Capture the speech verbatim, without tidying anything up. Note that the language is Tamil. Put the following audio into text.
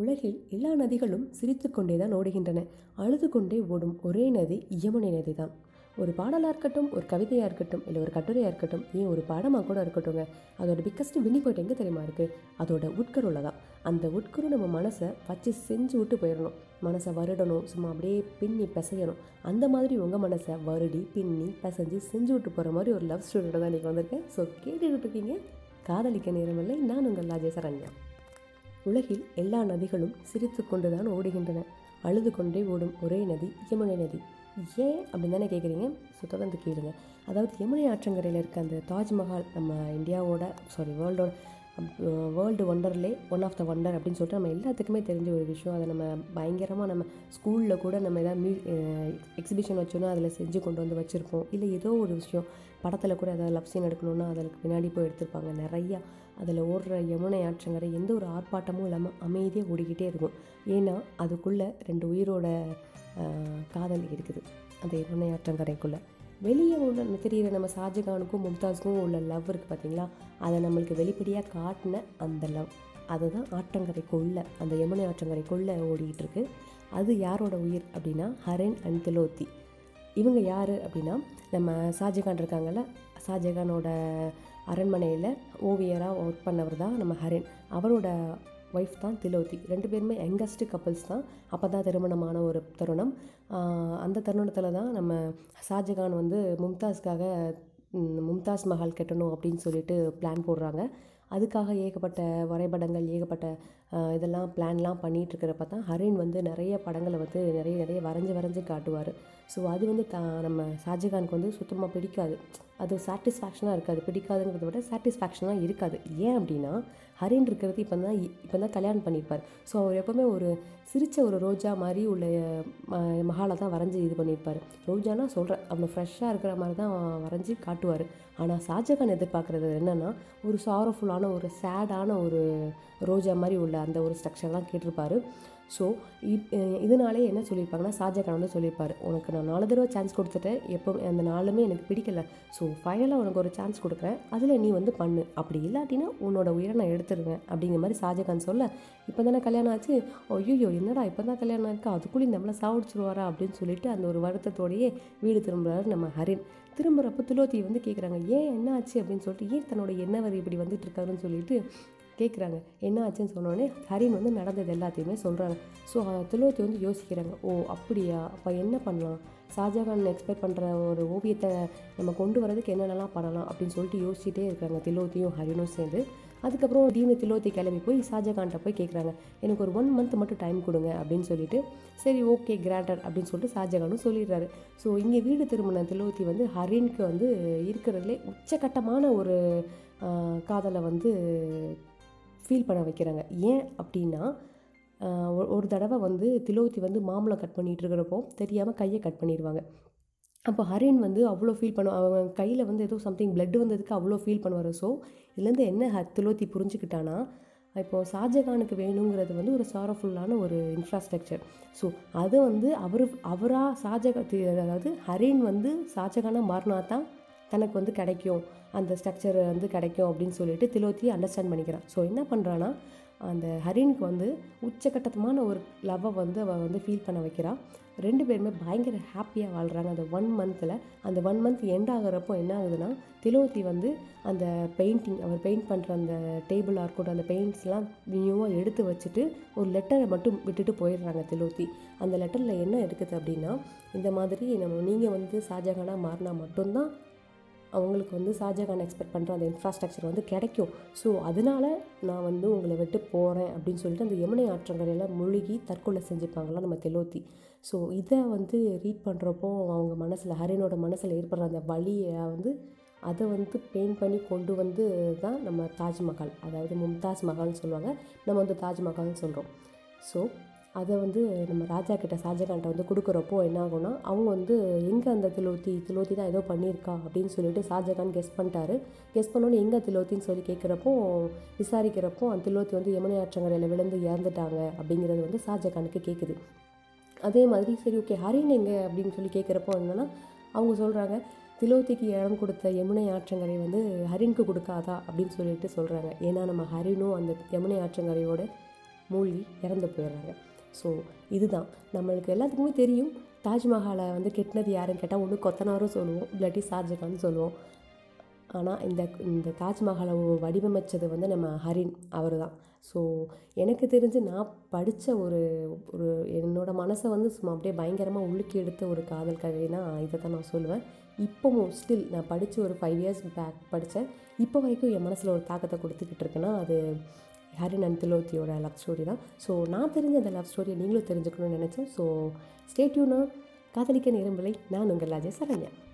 உலகில் எல்லா நதிகளும் சிரித்து கொண்டே தான் ஓடுகின்றன, அழுது கொண்டே ஓடும் ஒரே நதி யமுனை நதி தான். ஒரு பாடலாக இருக்கட்டும், ஒரு கவிதையாக இருக்கட்டும், இல்லை ஒரு கட்டுரையாக இருக்கட்டும், ஏன் ஒரு பாடமாக கூட இருக்கட்டும்ங்க, அதோட பிக்கஸ்ட் வின்னிங் பாயிண்ட் எங்கே தெரியுமா இருக்குது? அதோட உட்கருவில் தான். அந்த உட்கரு நம்ம மனசை வச்சு செஞ்சு விட்டு போயிடணும். மனசை வருடணும், சும்மா அப்படியே பின்னி பிசையணும். அந்த மாதிரி உங்கள் மனசை வருடி பின்னி பிசைஞ்சு செஞ்சு விட்டு போகிற மாதிரி ஒரு லவ் ஸ்டோரியோட தான் இன்றைக்கி வந்திருக்கேன். ஸோ கேட்டுக்கிட்டு இருக்கீங்க காதலிக்க நேரமில்லை, நான் உங்கள் லஜேஸ் ரன்யா. உலகில் எல்லா நதிகளும் சிரித்து கொண்டு தான் ஓடுகின்றன, அழுது கொண்டே ஓடும் ஒரே நதி யமுனை நதி. ஏன் அப்படின்னு தானே கேட்குறீங்க? ஸோ தொடர்ந்து கேளுங்க. அதாவது யமுனை ஆற்றங்கரையில் இருக்க அந்த தாஜ்மஹால் நம்ம இந்தியாவோட சாரி வேர்ல்டோட வேர்ல்டு ஒண்டர்லே ஒன் ஆஃப் த ஒண்டர் அப்படின்னு சொல்லிட்டு நம்ம எல்லாத்துக்குமே தெரிஞ்ச ஒரு விஷயம். அதை நம்ம பயங்கரமாக நம்ம ஸ்கூலில் கூட நம்ம எதாவது மியூ எக்ஸிபிஷன் வச்சோன்னா அதில் செஞ்சு கொண்டு வந்து வச்சுருப்போம். இல்லை ஏதோ ஒரு விஷயம் படத்தில் கூட ஏதாவது லவ் சீன் எடுக்கணுன்னா அதற்கு பின்னாடி போய் எடுத்திருப்பாங்க. நிறையா அதில் ஓடுற யமுனை ஆற்றங்கரை எந்த ஒரு ஆர்ப்பாட்டமும் இல்லாமல் அமைதியாக ஓடிக்கிட்டே இருக்கும். ஏன்னா அதுக்குள்ளே ரெண்டு உயிரோட காதல் இருக்குது அந்த யமுனை ஆற்றங்கரைக்குள்ளே. வெளியே உள்ள தெரிகிற நம்ம ஷாஜகானுக்கும் மும்தாஸுக்கும் உள்ள லவ் இருக்குது பார்த்தீங்களா, அதை நம்மளுக்கு வெளிப்படையாக காட்டின அந்த லவ் அதுதான் ஆற்றங்கரைக்குள்ளே அந்த யமுனை ஆற்றங்கரைக்குள்ளே ஓடிக்கிட்டு இருக்கு. அது யாரோட உயிர் அப்படின்னா ஹரீன் அண்ட் திலோத்தி. இவங்க யார் அப்படின்னா நம்ம ஷாஜகான் இருக்காங்கல்ல, ஷாஜகானோட அரண்மனையில் ஓவியராக ஒர்க் பண்ணவர் தான் நம்ம ஹரீன். அவரோட ஒய்ஃப் தான் திலோத்தி. ரெண்டு பேருமே யங்கஸ்ட் கப்புள்ஸ் தான். அப்போ தான் திருமணமான ஒரு தருணம். அந்த தருணத்தில் தான் நம்ம ஷாஜகான் வந்து மும்தாஸ்க்காக மும்தாஜ் மஹால் கட்டணும் அப்படின்னு சொல்லிட்டு பிளான் போடுறாங்க. அதுக்காக ஏகப்பட்ட வரைபடங்கள் ஏகப்பட்ட இதெல்லாம் பிளான்லாம் பண்ணிகிட்ருக்கிறப்ப தான் ஹரீன் வந்து நிறைய படங்களை வந்து நிறைய நிறைய வரைஞ்சி வரைஞ்சி காட்டுவார். ஸோ அது வந்து தா நம்ம ஷாஜகானுக்கு வந்து சுத்தமாக பிடிக்காது. அது சாட்டிஸ்ஃபேக்ஷனாக இருக்காது. பிடிக்காதுங்கிறத விட சாட்டிஸ்ஃபேக்ஷனாக இருக்காது. ஏன் அப்படின்னா ஹரீன் இருக்கிறது இப்போ தான் இப்போ தான் கல்யாணம் பண்ணியிருப்பார். ஸோ அவர் எப்போவுமே ஒரு சிரித்த ஒரு ரோஜா மாதிரி உள்ள மஹாலை தான் வரைஞ்சி இது பண்ணியிருப்பார். ரோஜானா சொல்கிறேன் அவ்வளோ ஃப்ரெஷ்ஷாக இருக்கிற மாதிரி தான் வரைஞ்சி காட்டுவார். ஆனால் ஷாஜகான் எதிர்பார்க்குறது என்னென்னா ஒரு சாரோஃபுல்லான ஒரு சேடான ஒரு ரோஜா மாதிரி உள்ள அந்த ஒரு ஸ்ட்ரக்சர்லாம் கேட்டிருப்பார். ஸோ இப் இதனாலே என்ன சொல்லியிருப்பாங்கன்னா ஷாஜகான் வந்து சொல்லியிருப்பார், உனக்கு நான் நாலு தடவை சான்ஸ் கொடுத்துட்டேன், எப்போ அந்த நாளுமே எனக்கு பிடிக்கலை, ஸோ ஃபைனலாக உனக்கு ஒரு சான்ஸ் கொடுக்குறேன், அதில் நீ வந்து பண்ணு, அப்படி இல்லாட்டினா உன்னோட உயிரை நான் எடுத்துருவேன் அப்படிங்கிற மாதிரி ஷாஜகான் சொல்ல, இப்போ தானே கல்யாணம் ஆச்சு, ஐயோ என்னடா இப்போ தான் கல்யாணம் இருக்குது, அதுக்குள்ளே நம்மளை சாவடிச்சிருவாரா அப்படின்னு சொல்லிட்டு அந்த ஒரு வருத்தத்தோடையே வீடு திரும்புகிறார் நம்ம ஹரீன். திரும்புகிறப்போ திலோத்தி வந்து கேட்குறாங்க ஏன் என்ன ஆச்சு அப்படின்னு சொல்லிட்டு, ஏன் தன்னோட எண்ணவர் இப்படி வந்துட்டு இருக்காருன்னு சொல்லிட்டு கேட்குறாங்க. என்ன ஆச்சுன்னு சொன்னோடனே ஹரீன் வந்து நடந்தது எல்லாத்தையுமே சொல்கிறாங்க. ஸோ திலோத்தி வந்து யோசிக்கிறாங்க, ஓ அப்படியா, அப்போ என்ன பண்ணலாம், ஷாஜகான் எக்ஸ்பெக்ட் பண்ணுற ஒரு ஓவியத்தை நம்ம கொண்டு வரதுக்கு என்னென்னலாம் பண்ணலாம் அப்படின்னு சொல்லிட்டு யோசிச்சுட்டே இருக்காங்க திலோத்தியும் ஹரீனும் சேர்ந்து. அதுக்கப்புறம் தீனு திலோத்தி கிளம்பி போய் ஷாஜகான்கிட்ட போய் கேட்குறாங்க, எனக்கு ஒரு ஒன் மந்த் மட்டும் டைம் கொடுங்க அப்படின்னு சொல்லிட்டு, சரி ஓகே கிராண்டட் அப்படின்னு சொல்லிட்டு ஷாஜகானும் சொல்லிடுறாரு. ஸோ இங்கே வீடு திரும்பின திலோத்தி வந்து ஹரீனுக்கு வந்து இருக்கிறதுலே உச்சகட்டமான ஒரு காதலை வந்து ஃபீல் பண்ண வைக்கிறாங்க. ஏன் அப்படின்னா ஒரு தடவை வந்து திலோத்தி வந்து மாம்பழம் கட் பண்ணிகிட்டு இருக்கிறப்போ தெரியாமல் கையை கட் பண்ணிடுவாங்க. அப்போ ஹரீன் வந்து அவ்வளோ ஃபீல் பண்ணுவோம், அவங்க கையில் வந்து ஏதோ சம்திங் பிளட் வந்ததுக்கு அவ்வளோ ஃபீல் பண்ணுவார். ஸோ இதுலேருந்து என்ன திலோத்தி புரிஞ்சுக்கிட்டான்னா இப்போது ஷாஜகானுக்கு வேணுங்கிறது வந்து ஒரு சாரஃபுல்லான ஒரு இன்ஃப்ராஸ்ட்ரக்சர். ஸோ அதை வந்து அவர் அவராக ஷாஜகா அதாவது ஹரீன் வந்து ஷாஜகானாக மாறினா தான் தனக்கு வந்து கிடைக்கும் அந்த ஸ்ட்ரக்சர் வந்து கிடைக்கும் அப்படின்னு சொல்லிட்டு திலோத்தி அண்டர்ஸ்டாண்ட் பண்ணிக்கிறான். ஸோ என்ன பண்ணுறான்னா அந்த ஹரீனுக்கு வந்து உச்சகட்டமான ஒரு லவ்வை வந்து அவள் வந்து ஃபீல் பண்ண வைக்கிறாள். ரெண்டு பேருமே பயங்கர ஹாப்பியாக வாழ்கிறாங்க அந்த ஒன் மந்தில். அந்த ஒன் மந்த் எண்ட் ஆகிறப்போ என்ன ஆகுதுன்னா திலோத்தி வந்து அந்த பெயிண்டிங் அவர் பெயிண்ட் பண்ணுற அந்த டேபிளாக இருக்கட்டும் அந்த பெயிண்ட்ஸ்லாம் நியூவாக எடுத்து வச்சுட்டு ஒரு லெட்டரை மட்டும் விட்டுட்டு போயிடுறாங்க திலோத்தி. அந்த லெட்டரில் என்ன இருக்குது அப்படின்னா, இந்த மாதிரி நம்ம நீங்கள் வந்து ஷாஜகானாக மாறினா மட்டும்தான் அவங்களுக்கு வந்து ஷாஜகான் எக்ஸ்பெக்ட் பண்ணுற அந்த இன்ஃப்ராஸ்ட்ரக்சர் வந்து கிடைக்கும். ஸோ அதனால் நான் வந்து உங்களை விட்டு போகிறேன் அப்படின்னு சொல்லிட்டு அந்த யமுனை ஆற்றங்கரையில் மூழ்கி தற்கொலை செஞ்சுப்பாங்களாம் நம்ம திலோத்தி. ஸோ இதை வந்து ரீட் பண்ணுறப்போ அவங்க மனசில் ஹரீனோட மனசில் ஏற்படுற அந்த வலியை வந்து அதை வந்து பெயிண்ட் பண்ணி கொண்டு வந்து தான் நம்ம தாஜ்மஹால், அதாவது மும்தாஜ் மஹால்னு சொல்லுவாங்க, நம்ம வந்து தாஜ்மஹால்னு சொல்கிறோம். ஸோ அதை வந்து நம்ம ராஜா கிட்ட ஷாஜகான்கிட்ட வந்து கொடுக்குறப்போ என்ன ஆகும்னா அவங்க வந்து எங்கே அந்த திலோத்தி திலோத்தி தான் ஏதோ பண்ணியிருக்கா அப்படின்னு சொல்லிட்டு ஷாஜகான் கெஸ் பண்ணிட்டாரு. கெஸ் பண்ணோன்னு எங்கே திலோத்தின்னு சொல்லி கேட்குறப்போ விசாரிக்கிறப்போ அந்த திலோத்தி வந்து யமுனை ஆற்றங்கரையில் விழுந்து இறந்துட்டாங்க அப்படிங்கிறது வந்து ஷாஜகானுக்கு கேட்குது. அதே மாதிரி சரி ஓகே ஹரீன் எங்கே அப்படின்னு சொல்லி கேட்குறப்போ என்னென்னா அவங்க சொல்கிறாங்க திலோத்திக்கு இடம் கொடுத்த யமுனை ஆற்றங்கரை வந்து ஹரீனுக்கு கொடுக்காதா அப்படின்னு சொல்லிட்டு சொல்கிறாங்க. ஏன்னா நம்ம ஹரீனும் அந்த யமுனை ஆற்றங்கரையோட மூழ்கி இறந்து போயிடுறாங்க. ஸோ இதுதான் நம்மளுக்கு எல்லாத்துக்குமே தெரியும். தாஜ்மஹாலை வந்து கெட்டினது யாருன்னு கேட்டால் ஒன்று கொத்தனாரும் சொல்லுவோம், இல்லாட்டி ஷாஜகான்னு சொல்லுவோம். ஆனால் இந்த இந்த தாஜ்மஹாலை வடிவமைச்சது வந்து நம்ம ஹரீன் அவர் தான். ஸோ எனக்கு தெரிஞ்சு நான் படித்த ஒரு ஒரு என்னோடய மனசை வந்து சும்மா அப்படியே பயங்கரமாக உலுக்கி எடுத்த ஒரு காதல் கதைனா இதை தான் நான் சொல்லுவேன். இப்போவும் ஸ்டில் நான் படித்து ஒரு ஃபைவ் இயர்ஸ் பேக் படித்தேன், இப்போ வரைக்கும் என் மனசில் ஒரு தாக்கத்தை கொடுத்துக்கிட்டு இருக்கேன்னா அது ஹரீன் அண்ட் திலோத்தியோட லவ் ஸ்டோரி தான். ஸோ நான் தெரிஞ்ச அந்த லவ் ஸ்டோரியை நீங்களும் தெரிஞ்சுக்கணும்னு நினச்சேன். So stay tune. காதலிக்க நேரம் இல்லை. நான் உங்கள் லஜ்ஜஸ்.